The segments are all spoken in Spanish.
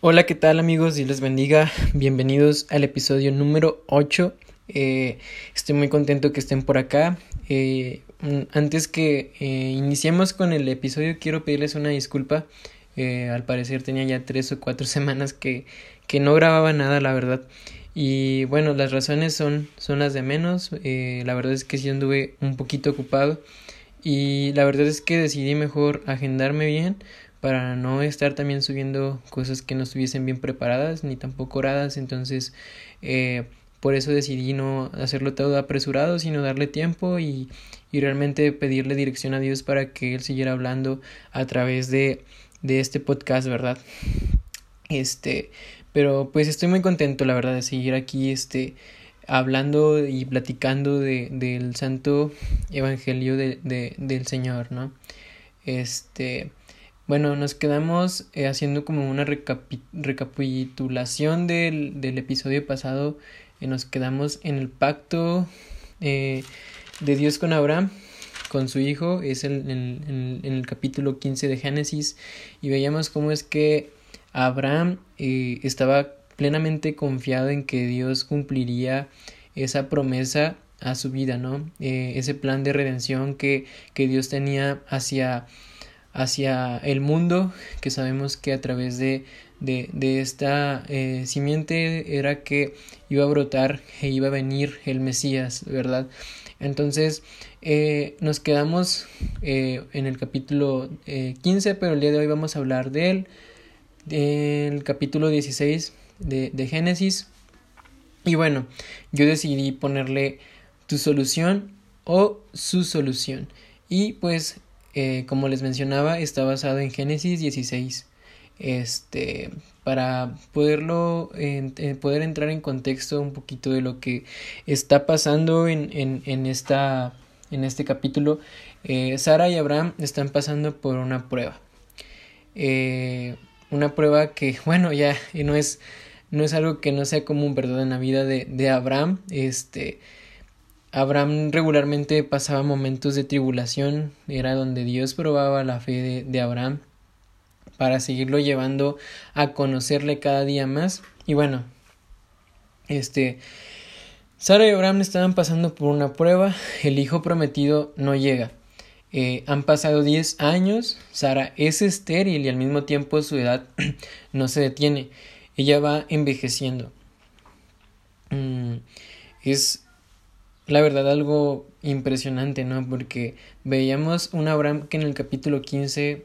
Hola, ¿qué tal amigos? Dios les bendiga. Bienvenidos al episodio número 8. Estoy muy contento que estén por acá. Antes que iniciemos con el episodio, quiero pedirles una disculpa. Al parecer tenía ya 3 o 4 semanas que no grababa nada, la verdad. Y bueno, las razones son las de menos. La verdad es que sí anduve un poquito ocupado. Y la verdad es que decidí mejor agendarme bien, para no estar también subiendo cosas que no estuviesen bien preparadas ni tampoco oradas. Entonces por eso decidí no hacerlo todo apresurado, sino darle tiempo y realmente pedirle dirección a Dios para que Él siguiera hablando a través de este podcast, ¿verdad? Pero pues estoy muy contento, la verdad, de seguir aquí hablando y platicando del santo evangelio del Señor, ¿no? Bueno, nos quedamos haciendo como una recapitulación del episodio pasado. Nos quedamos en el pacto de Dios con Abraham, con su hijo. Es en el capítulo 15 de Génesis. Y veíamos cómo es que Abraham estaba plenamente confiado en que Dios cumpliría esa promesa a su vida, ¿no? Ese plan de redención que Dios tenía hacia el mundo, que sabemos que a través de esta simiente era que iba a brotar e iba a venir el Mesías, ¿verdad? Entonces nos quedamos en el capítulo 15, pero el día de hoy vamos a hablar del capítulo 16 de Génesis. Y bueno, yo decidí ponerle tu solución o su solución. Y pues como les mencionaba, está basado en Génesis 16. Para poder entrar en contexto un poquito de lo que está pasando en este capítulo, Sara y Abraham están pasando por una prueba. Una prueba que, bueno, ya no es algo que no sea común, ¿verdad?, en la vida de Abraham. Abraham regularmente pasaba momentos de tribulación, era donde Dios probaba la fe de Abraham para seguirlo llevando a conocerle cada día más. Y bueno, Sara y Abraham estaban pasando por una prueba, el hijo prometido no llega. Han pasado 10 años, Sara es estéril y al mismo tiempo su edad no se detiene, ella va envejeciendo. Es la verdad algo impresionante, ¿no? Porque veíamos un Abraham que en el capítulo 15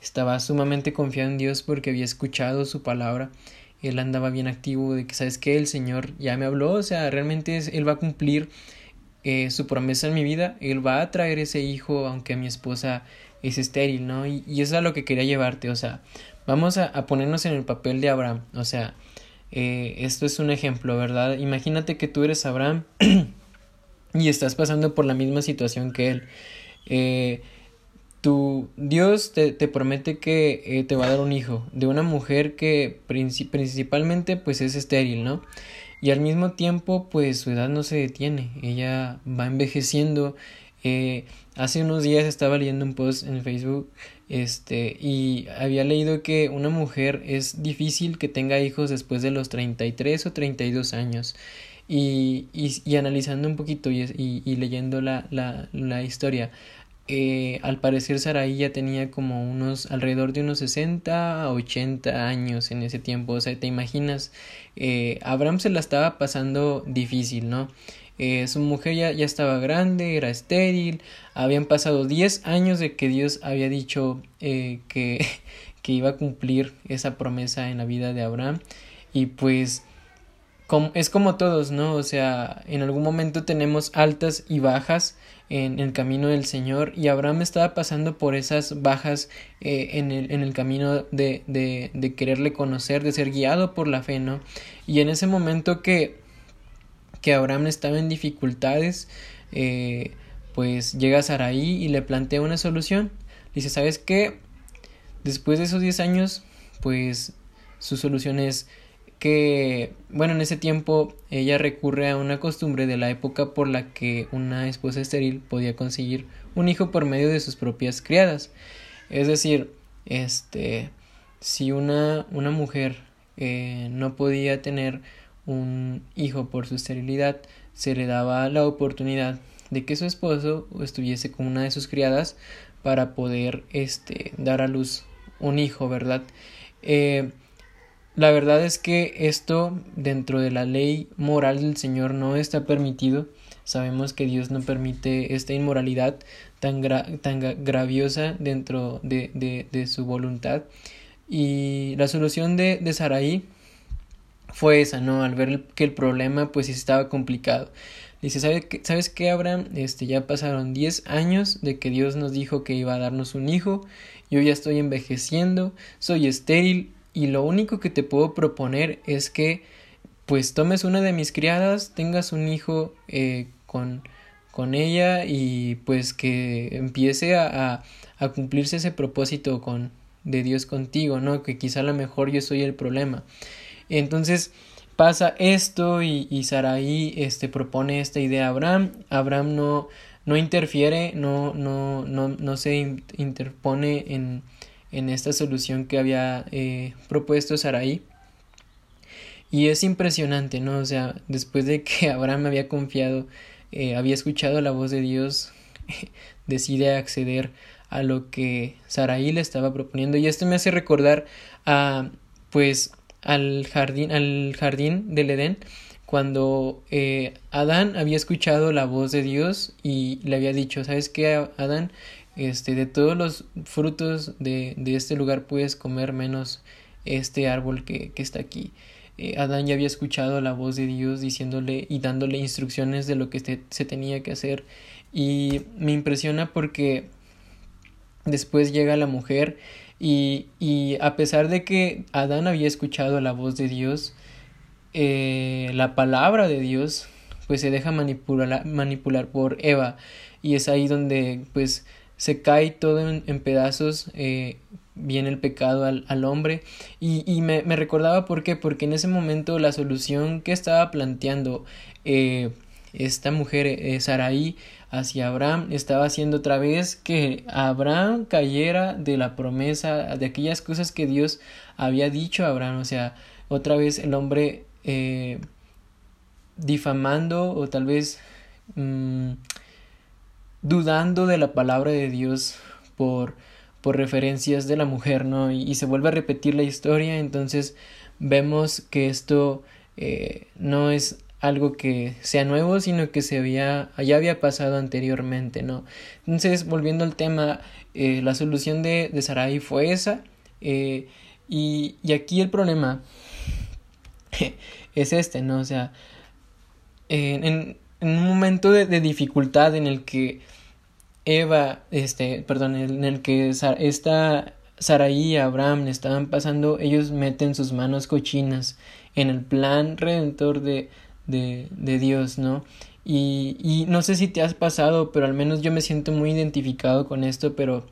estaba sumamente confiado en Dios porque había escuchado su palabra. Él andaba bien activo de que, ¿sabes qué? El Señor ya me habló, o sea, realmente Él va a cumplir su promesa en mi vida. Él va a traer ese hijo aunque mi esposa es estéril, ¿no? Y eso es a lo que quería llevarte, o sea, vamos a ponernos en el papel de Abraham, o sea, esto es un ejemplo, ¿verdad? Imagínate que tú eres Abraham y estás pasando por la misma situación que él. Tu Dios te promete que te va a dar un hijo de una mujer que principalmente pues es estéril, ¿no? Y al mismo tiempo pues su edad no se detiene, ella va envejeciendo. Hace unos días estaba leyendo un post en Facebook y había leído que una mujer es difícil que tenga hijos después de los 33 o 32 años y analizando un poquito y leyendo la historia, al parecer Sarai ya tenía como alrededor de unos 60 a 80 años en ese tiempo. O sea, te imaginas, Abraham se la estaba pasando difícil, ¿no? Su mujer ya estaba grande, era estéril, habían pasado 10 años de que Dios había dicho que iba a cumplir esa promesa en la vida de Abraham. Y pues es como todos, ¿no? O sea, en algún momento tenemos altas y bajas en el camino del Señor, y Abraham estaba pasando por esas bajas en el camino de quererle conocer, de ser guiado por la fe, ¿no? Y en ese momento que Abraham estaba en dificultades, pues llega Sarai y le plantea una solución. Dice, ¿sabes qué? Después de esos 10 años, pues su solución es que, bueno, en ese tiempo ella recurre a una costumbre de la época por la que una esposa estéril podía conseguir un hijo por medio de sus propias criadas. Es decir, si una mujer no podía tener un hijo por su esterilidad, se le daba la oportunidad de que su esposo estuviese con una de sus criadas para poder dar a luz un hijo, ¿verdad? La verdad es que esto dentro de la ley moral del Señor no está permitido. Sabemos que Dios no permite esta inmoralidad tan graviosa dentro de su voluntad. Y la solución de Saraí fue esa, ¿no? Al ver que el problema pues estaba complicado. Dice, ¿sabes qué, Abraham? Ya pasaron 10 años de que Dios nos dijo que iba a darnos un hijo. Yo ya estoy envejeciendo, soy estéril y lo único que te puedo proponer es que pues tomes una de mis criadas, tengas un hijo con ella y pues que empiece a cumplirse ese propósito de Dios contigo, ¿no? Que quizá a lo mejor yo soy el problema. Entonces pasa esto y Sarai propone esta idea a Abraham. Abraham no interfiere, no se interpone en esta solución que había propuesto Sarai. Y es impresionante, ¿no? O sea, después de que Abraham había confiado, había escuchado la voz de Dios, decide acceder a lo que Sarai le estaba proponiendo. Y esto me hace recordar al jardín del Edén, cuando Adán había escuchado la voz de Dios y le había dicho, ¿sabes qué, Adán? De todos los frutos de este lugar puedes comer menos este árbol que está aquí. Adán ya había escuchado la voz de Dios diciéndole y dándole instrucciones de lo que se tenía que hacer. Y me impresiona porque después llega la mujer y a pesar de que Adán había escuchado la voz de Dios, la palabra de Dios, pues se deja manipular por Eva. Y es ahí donde pues se cae todo en pedazos, viene el pecado al hombre. Y me recordaba por qué, porque en ese momento la solución que estaba planteando esta mujer, Sarai, hacia Abraham, estaba haciendo otra vez que Abraham cayera de la promesa, de aquellas cosas que Dios había dicho a Abraham. O sea, otra vez el hombre difamando o tal vez dudando de la palabra de Dios por referencias de la mujer, ¿no? Y se vuelve a repetir la historia. Entonces vemos que esto no es algo que sea nuevo, sino que ya había pasado anteriormente, ¿no? Entonces, volviendo al tema, la solución de Sarai fue esa, y aquí el problema es este, ¿no? O sea, en un momento de dificultad en el que Sarai y Abraham le estaban pasando, ellos meten sus manos cochinas en el plan redentor de Dios, ¿no? Y no sé si te has pasado, pero al menos yo me siento muy identificado con esto, pero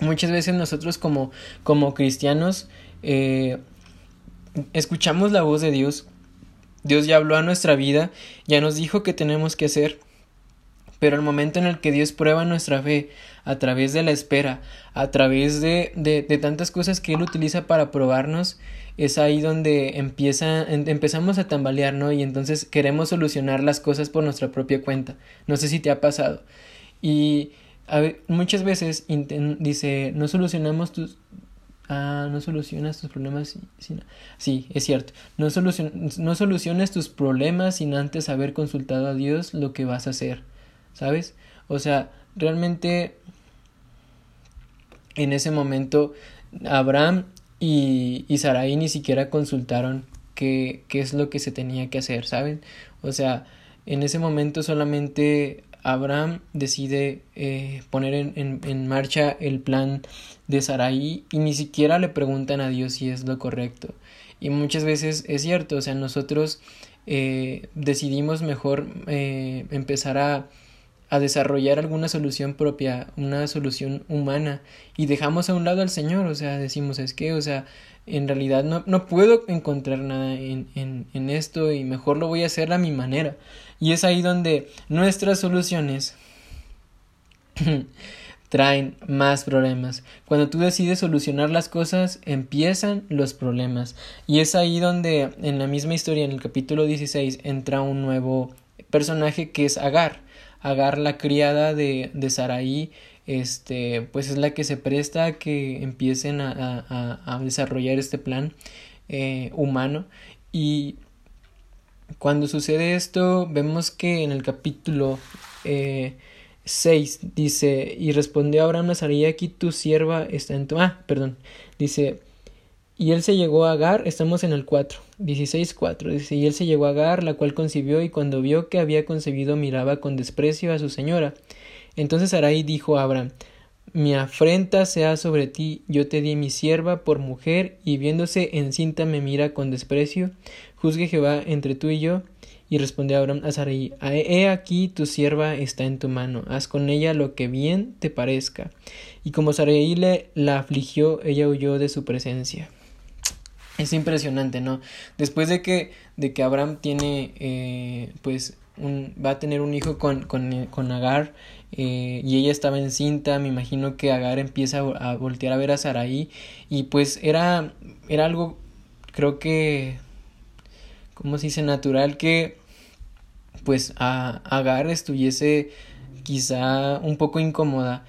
muchas veces nosotros como cristianos escuchamos la voz de Dios. Dios ya habló a nuestra vida, ya nos dijo qué tenemos que hacer, pero el momento en el que Dios prueba nuestra fe a través de la espera, a través de tantas cosas que Él utiliza para probarnos, es ahí donde empezamos a tambalear, ¿no? Y entonces queremos solucionar las cosas por nuestra propia cuenta. No sé si te ha pasado. Y muchas veces dice, no solucionas tus problemas sin... Sí, es cierto. No soluciones tus problemas sin antes haber consultado a Dios lo que vas a hacer, ¿sabes? O sea, realmente en ese momento Abraham y Sarai ni siquiera consultaron qué es lo que se tenía que hacer, ¿saben? O sea, en ese momento solamente Abraham decide poner en marcha el plan de Sarai y ni siquiera le preguntan a Dios si es lo correcto. Y muchas veces es cierto, o sea, nosotros decidimos mejor empezar a desarrollar alguna solución propia, una solución humana, y dejamos a un lado al Señor. O sea, decimos, es que, o sea, en realidad no puedo encontrar nada en esto y mejor lo voy a hacer a mi manera. Y es ahí donde nuestras soluciones traen más problemas. Cuando tú decides solucionar las cosas, empiezan los problemas. Y es ahí donde, en la misma historia, en el capítulo 16, entra un nuevo personaje que es Agar. Agar, la criada de Sarai, pues es la que se presta a que empiecen a desarrollar este plan humano. Y cuando sucede esto, vemos que en el capítulo 6 dice: y respondió Abraham a Sarai, aquí tu sierva está en tu... dice, y él se llegó a Agar, estamos en el 16:4, dice, y él se llegó a Agar, la cual concibió, y cuando vio que había concebido, miraba con desprecio a su señora. Entonces Sarai dijo a Abraham: mi afrenta sea sobre ti, yo te di mi sierva por mujer, y viéndose encinta me mira con desprecio. Juzgue Jehová entre tú y yo. Y respondió Abraham a Sarai: he aquí tu sierva está en tu mano, haz con ella lo que bien te parezca. Y como Sarai la afligió, ella huyó de su presencia. Es impresionante, ¿no? Después de que Abraham tiene, va a tener un hijo con Agar, y ella estaba encinta. Me imagino que Agar empieza a voltear a ver a Sarai, y pues era algo, creo que, ¿cómo se dice?, natural, que pues a Agar estuviese quizá un poco incómoda,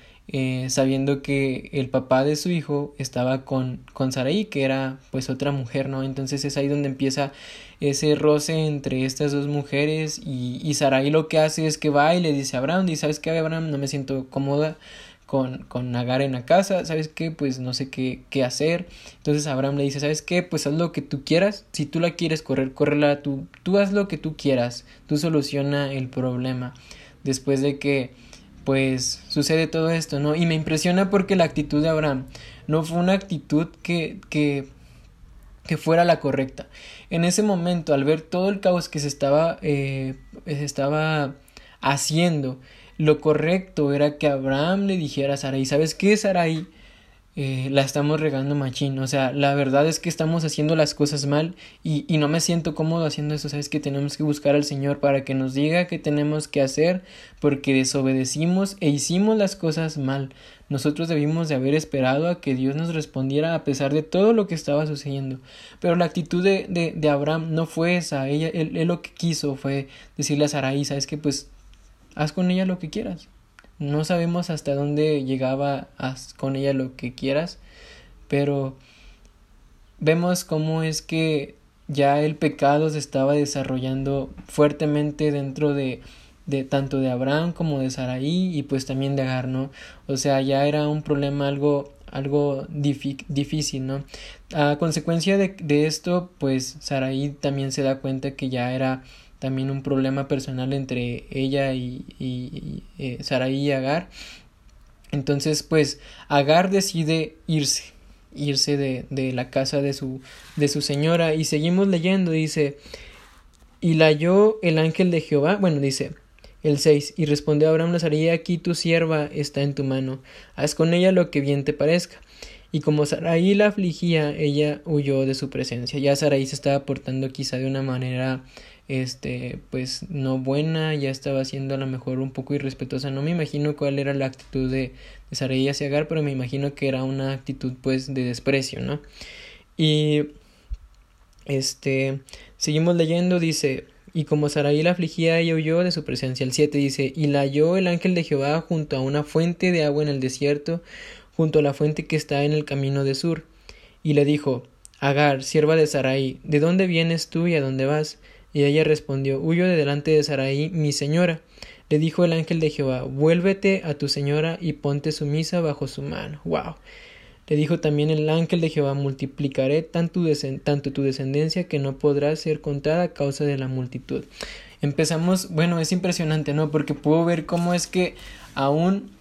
sabiendo que el papá de su hijo estaba con Sarai, que era pues otra mujer, ¿no? Entonces es ahí donde empieza ese roce entre estas dos mujeres, y Sarai lo que hace es que va y le dice a Abraham, dice: ¿sabes qué, Abraham? No me siento cómoda con Agar en la casa, ¿sabes qué? Pues no sé qué hacer. Entonces Abraham le dice: ¿sabes qué? Pues haz lo que tú quieras, si tú la quieres correr, córrela, tú haz lo que tú quieras, tú soluciona el problema. Después de que pues sucede todo esto, ¿no? Y me impresiona porque la actitud de Abraham no fue una actitud que fuera la correcta. En ese momento, al ver todo el caos que se estaba haciendo, lo correcto era que Abraham le dijera a Sarai: ¿sabes qué, Sarai? La estamos regando machín, o sea, la verdad es que estamos haciendo las cosas mal, y no me siento cómodo haciendo eso, ¿sabes? Que tenemos que buscar al Señor para que nos diga qué tenemos que hacer, porque desobedecimos e hicimos las cosas mal. Nosotros debimos de haber esperado a que Dios nos respondiera a pesar de todo lo que estaba sucediendo. Pero la actitud de Abraham no fue esa. Él lo que quiso fue decirle a Sarai: ¿sabes qué? Pues haz con ella lo que quieras. No sabemos hasta dónde llegaba, haz con ella lo que quieras, pero vemos cómo es que ya el pecado se estaba desarrollando fuertemente dentro de tanto de Abraham como de Sarai, y pues también de Agar, ¿no? O sea, ya era un problema algo difícil, ¿no? A consecuencia de esto, pues Sarai también se da cuenta que ya era también un problema personal entre ella y Sarai y Agar. Entonces pues Agar decide irse de la casa de su señora, y seguimos leyendo. Dice: y la halló el ángel de Jehová, dice el 6, y respondió Abraham a Sarai: aquí tu sierva está en tu mano, haz con ella lo que bien te parezca. Y como Sarai la afligía, ella huyó de su presencia. Ya Sarai se estaba portando quizá de una manera pues no buena, ya estaba siendo a lo mejor un poco irrespetuosa. No me imagino cuál era la actitud de Sarai hacia Agar, pero me imagino que era una actitud pues de desprecio, ¿no? Y seguimos leyendo. Dice: y como Sarai la afligía, ella huyó de su presencia. El 7 dice: y la halló el ángel de Jehová junto a una fuente de agua en el desierto, junto a la fuente que está en el camino de Sur. Y le dijo: Agar, sierva de Sarai, ¿de dónde vienes tú y a dónde vas? Y ella respondió: huyo de delante de Sarai, mi señora. Le dijo el ángel de Jehová: vuélvete a tu señora y ponte sumisa bajo su mano. ¡Wow! Le dijo también el ángel de Jehová: multiplicaré tanto tu descendencia que no podrá ser contada a causa de la multitud. Empezamos, es impresionante, ¿no? Porque puedo ver cómo es que aún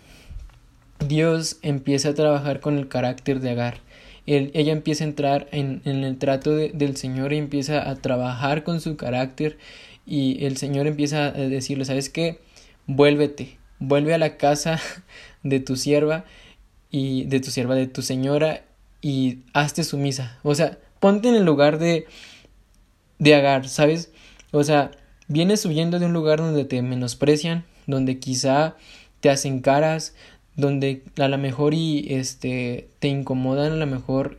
Dios empieza a trabajar con el carácter de Agar. Ella empieza a entrar en el trato del Señor, y empieza a trabajar con su carácter, y el Señor empieza a decirle: ¿sabes qué? Vuelve a la casa de tu sierva, y de tu señora, y hazte sumisa. O sea, ponte en el lugar de Agar, ¿sabes? O sea, vienes huyendo de un lugar donde te menosprecian, donde quizá te hacen caras, donde a lo mejor y te incomodan a lo mejor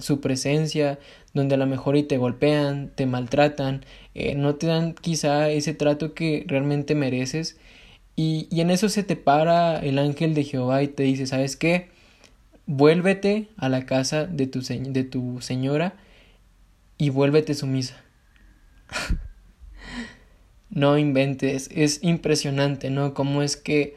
su presencia, donde a lo mejor y te golpean, te maltratan, no te dan quizá ese trato que realmente mereces, y en eso se te para el ángel de Jehová y te dice, ¿sabes qué? Vuélvete a la casa de tu señora y vuélvete sumisa. No inventes, es impresionante, ¿no? Cómo es que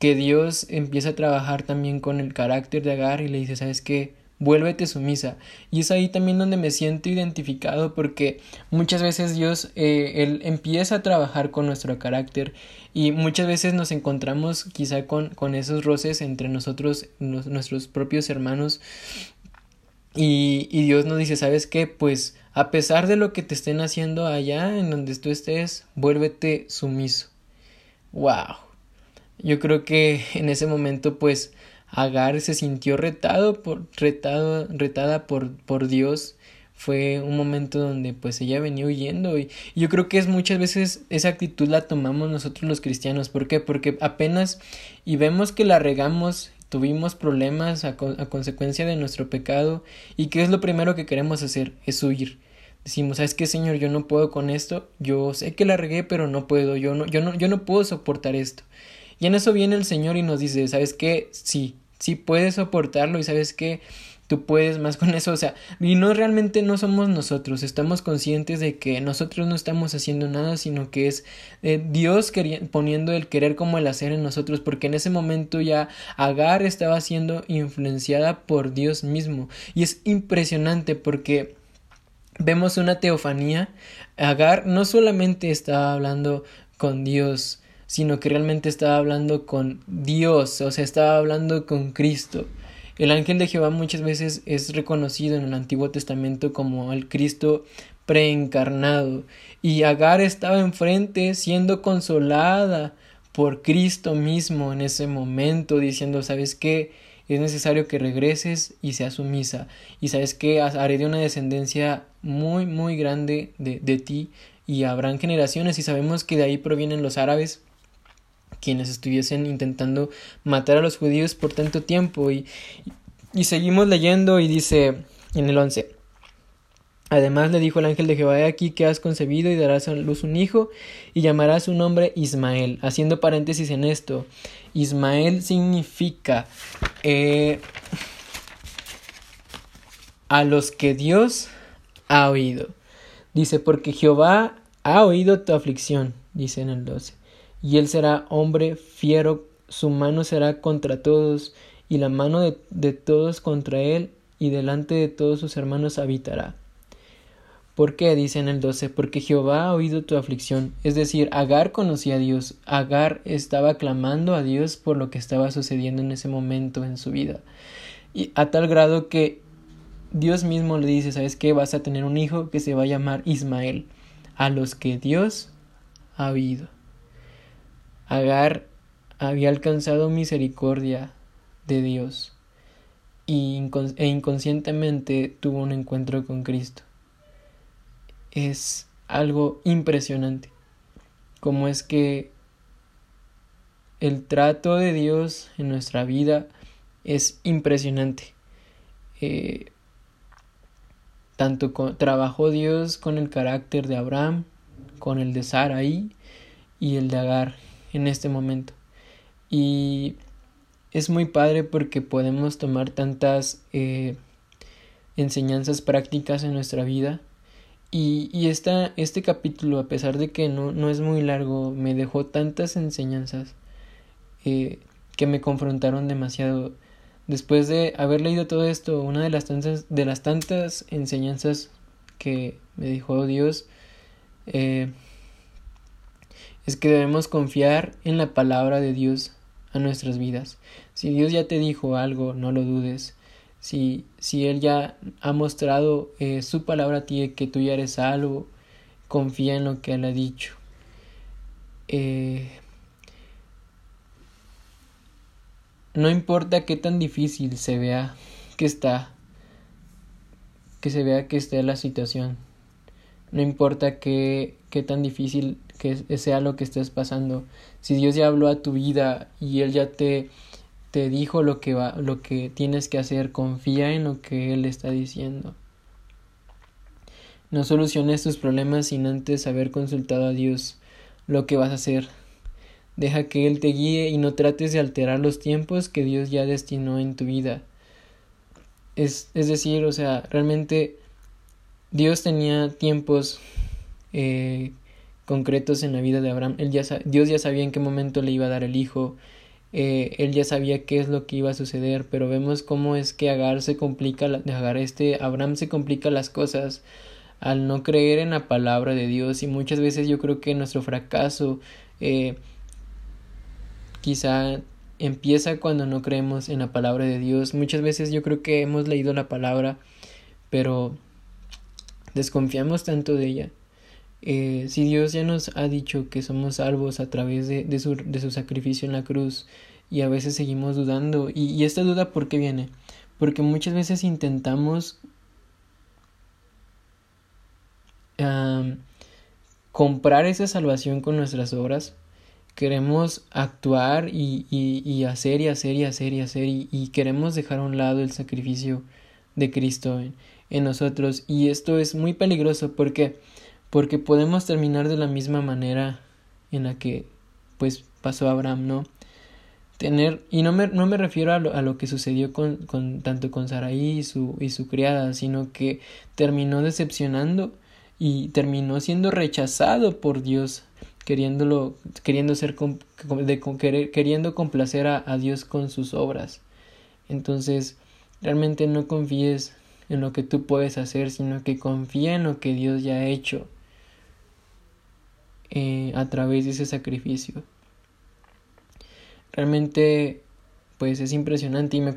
Dios empieza a trabajar también con el carácter de Agar y le dice, ¿sabes qué? Vuélvete sumisa. Y es ahí también donde me siento identificado, porque muchas veces Dios, Él empieza a trabajar con nuestro carácter y muchas veces nos encontramos quizá con esos roces entre nosotros, nuestros propios hermanos, y Dios nos dice, ¿sabes qué? Pues a pesar de lo que te estén haciendo allá en donde tú estés, vuélvete sumiso. ¡Wow! Yo creo que en ese momento pues Agar se sintió retada por Dios. Fue un momento donde pues ella venía huyendo, y yo creo que es muchas veces esa actitud la tomamos nosotros los cristianos. ¿Por qué? Porque apenas y vemos que la regamos, tuvimos problemas a consecuencia de nuestro pecado, y ¿qué es lo primero que queremos hacer? Es huir. Decimos, ¿sabes qué, Señor? Yo no puedo con esto, yo sé que la regué, pero no puedo, yo no puedo soportar esto. Y en eso viene el Señor y nos dice, ¿sabes qué? Sí puedes soportarlo, y ¿sabes qué? Tú puedes más con eso. O sea, y no, realmente no somos nosotros, estamos conscientes de que nosotros no estamos haciendo nada, sino que es Dios poniendo el querer como el hacer en nosotros, porque en ese momento ya Agar estaba siendo influenciada por Dios mismo, y es impresionante porque vemos una teofanía. Agar no solamente estaba hablando con Dios, sino que realmente estaba hablando con Dios, o sea, estaba hablando con Cristo. El ángel de Jehová muchas veces es reconocido en el Antiguo Testamento como el Cristo preencarnado, y Agar estaba enfrente siendo consolada por Cristo mismo en ese momento, diciendo, ¿sabes qué? Es necesario que regreses y seas sumisa, y ¿sabes qué? Haré de una descendencia muy, muy grande de ti, y habrán generaciones, y sabemos que de ahí provienen los árabes, quienes estuviesen intentando matar a los judíos por tanto tiempo. Y seguimos leyendo, y dice en el 11, además le dijo el ángel de Jehová, he aquí que has concebido y darás a luz un hijo, y llamarás su nombre Ismael. Haciendo paréntesis en esto, Ismael significa a los que Dios ha oído. Dice, porque Jehová ha oído tu aflicción, dice en el 12. Y él será hombre fiero, su mano será contra todos, y la mano de todos contra él, y delante de todos sus hermanos habitará. ¿Por qué? Dice en el 12, porque Jehová ha oído tu aflicción. Es decir, Agar conocía a Dios, Agar estaba clamando a Dios por lo que estaba sucediendo en ese momento en su vida, y a tal grado que Dios mismo le dice, ¿sabes qué? Vas a tener un hijo que se va a llamar Ismael, a los que Dios ha oído. Agar había alcanzado misericordia de Dios e inconscientemente tuvo un encuentro con Cristo. Es algo impresionante cómo es que el trato de Dios en nuestra vida es impresionante. Tanto trabajó Dios con el carácter de Abraham, con el de Sarai y el de Agar en este momento. Y es muy padre porque podemos tomar tantas enseñanzas prácticas en nuestra vida, y este capítulo, a pesar de que no es muy largo, me dejó tantas enseñanzas que me confrontaron demasiado. Después de haber leído todo esto, una de las tantas enseñanzas que me dejó Dios es que debemos confiar en la palabra de Dios a nuestras vidas. Si Dios ya te dijo algo, no lo dudes. Si Él ya ha mostrado su palabra a ti, que tú ya eres salvo, confía en lo que Él ha dicho. No importa qué tan difícil se vea que esté la situación. No importa qué tan difícil que sea lo que estés pasando. Si Dios ya habló a tu vida y Él ya te te dijo lo que tienes que hacer, confía en lo que Él está diciendo. No soluciones tus problemas sin antes haber consultado a Dios lo que vas a hacer. Deja que Él te guíe y no trates de alterar los tiempos que Dios ya destinó en tu vida. Es decir, o sea, realmente Dios tenía tiempos concretos en la vida de Abraham. Dios ya sabía en qué momento le iba a dar el hijo. Él ya sabía qué es lo que iba a suceder, pero vemos cómo es que Abraham se complica las cosas al no creer en la palabra de Dios. Y muchas veces yo creo que nuestro fracaso quizá empieza cuando no creemos en la palabra de Dios. Muchas veces yo creo que hemos leído la palabra, pero desconfiamos tanto de ella. Si Dios ya nos ha dicho que somos salvos a través de su sacrificio en la cruz, y a veces seguimos dudando, y esta duda ¿por qué viene? Porque muchas veces intentamos comprar esa salvación con nuestras obras. Queremos actuar y hacer y hacer y hacer y hacer y queremos dejar a un lado el sacrificio de Cristo en nosotros, y esto es muy peligroso porque podemos terminar de la misma manera en la que pues pasó Abraham, ¿no? No me refiero a lo que sucedió tanto con Sarai y su criada, sino que terminó decepcionando y terminó siendo rechazado por Dios, queriendo complacer a Dios con sus obras. Entonces, realmente no confíes en lo que tú puedes hacer, sino que confía en lo que Dios ya ha hecho a través de ese sacrificio. Realmente pues es impresionante, y me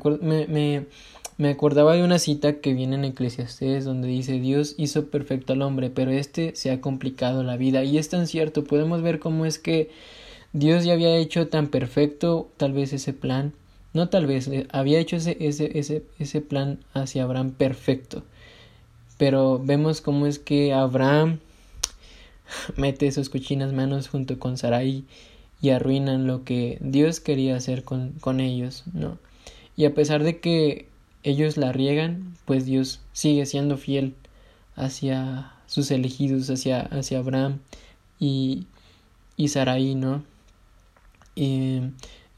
acordaba de una cita que viene en Eclesiastés donde dice: Dios hizo perfecto al hombre, pero este se ha complicado la vida. Y es tan cierto, podemos ver cómo es que Dios ya había hecho tan perfecto ese plan hacia Abraham perfecto, pero vemos cómo es que Abraham mete sus cochinas manos junto con Sarai y arruinan lo que Dios quería hacer con ellos, ¿no? Y a pesar de que ellos la riegan, pues Dios sigue siendo fiel hacia sus elegidos, hacia Abraham y Sarai, ¿no?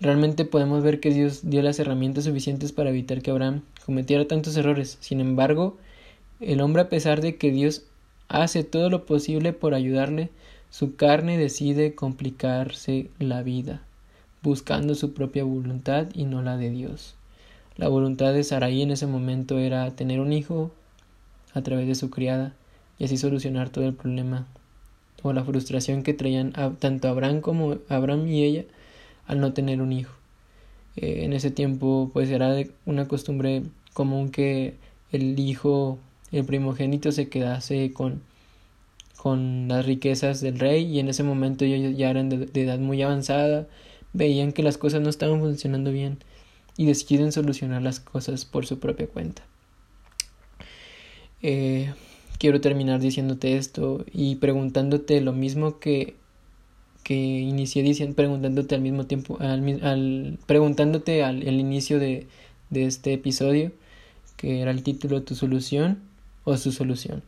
Realmente podemos ver que Dios dio las herramientas suficientes para evitar que Abraham cometiera tantos errores. Sin embargo, el hombre, a pesar de que Dios hace todo lo posible por ayudarle, su carne decide complicarse la vida, buscando su propia voluntad y no la de Dios. La voluntad de Sarai en ese momento era tener un hijo a través de su criada y así solucionar todo el problema o la frustración que traían tanto Abraham y ella al no tener un hijo. En ese tiempo pues era una costumbre común que el primogénito se quedase con las riquezas del rey, y en ese momento ellos ya eran de edad muy avanzada, veían que las cosas no estaban funcionando bien y deciden solucionar las cosas por su propia cuenta. Quiero terminar diciéndote esto y preguntándote lo mismo que inicié diciendo, preguntándote al mismo tiempo, preguntándote al inicio de este episodio, que era el título: ¿tu solución o su solución?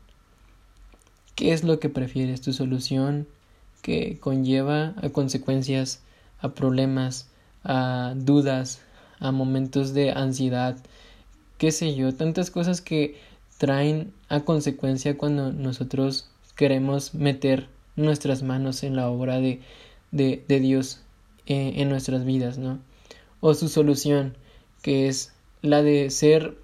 ¿Qué es lo que prefieres? ¿Tu solución, que conlleva a consecuencias, a problemas, a dudas, a momentos de ansiedad, qué sé yo, tantas cosas que traen a consecuencia cuando nosotros queremos meter nuestras manos en la obra de Dios en nuestras vidas, ¿no? O su solución, que es la de ser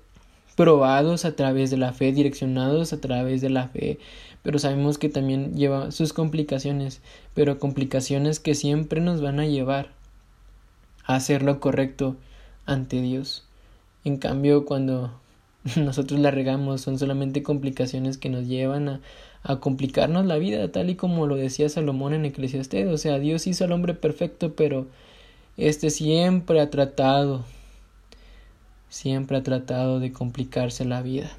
probados a través de la fe, direccionados a través de la fe, pero sabemos que también lleva sus complicaciones, pero complicaciones que siempre nos van a llevar a hacer lo correcto ante Dios. En cambio, cuando nosotros la regamos, son solamente complicaciones que nos llevan a complicarnos la vida, tal y como lo decía Salomón en Eclesiastés. O sea, Dios hizo al hombre perfecto, pero este siempre ha tratado de complicarse la vida.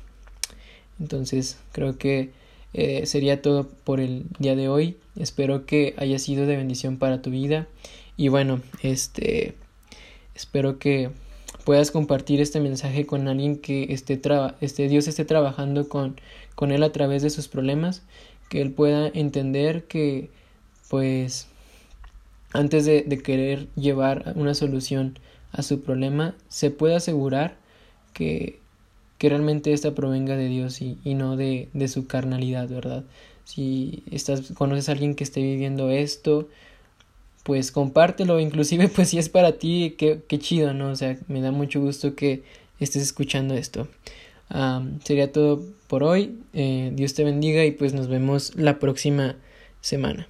Entonces, creo que sería todo por el día de hoy. Espero que haya sido de bendición para tu vida. Y bueno, Espero que puedas compartir este mensaje con alguien que Dios esté trabajando con él a través de sus problemas, que él pueda entender que pues antes de querer llevar una solución a su problema, se puede asegurar que realmente esta provenga de Dios y no de su carnalidad, ¿verdad? Si conoces a alguien que esté viviendo esto, pues compártelo, inclusive pues si es para ti, qué chido, ¿no? O sea, me da mucho gusto que estés escuchando esto. Sería todo por hoy, Dios te bendiga y pues nos vemos la próxima semana.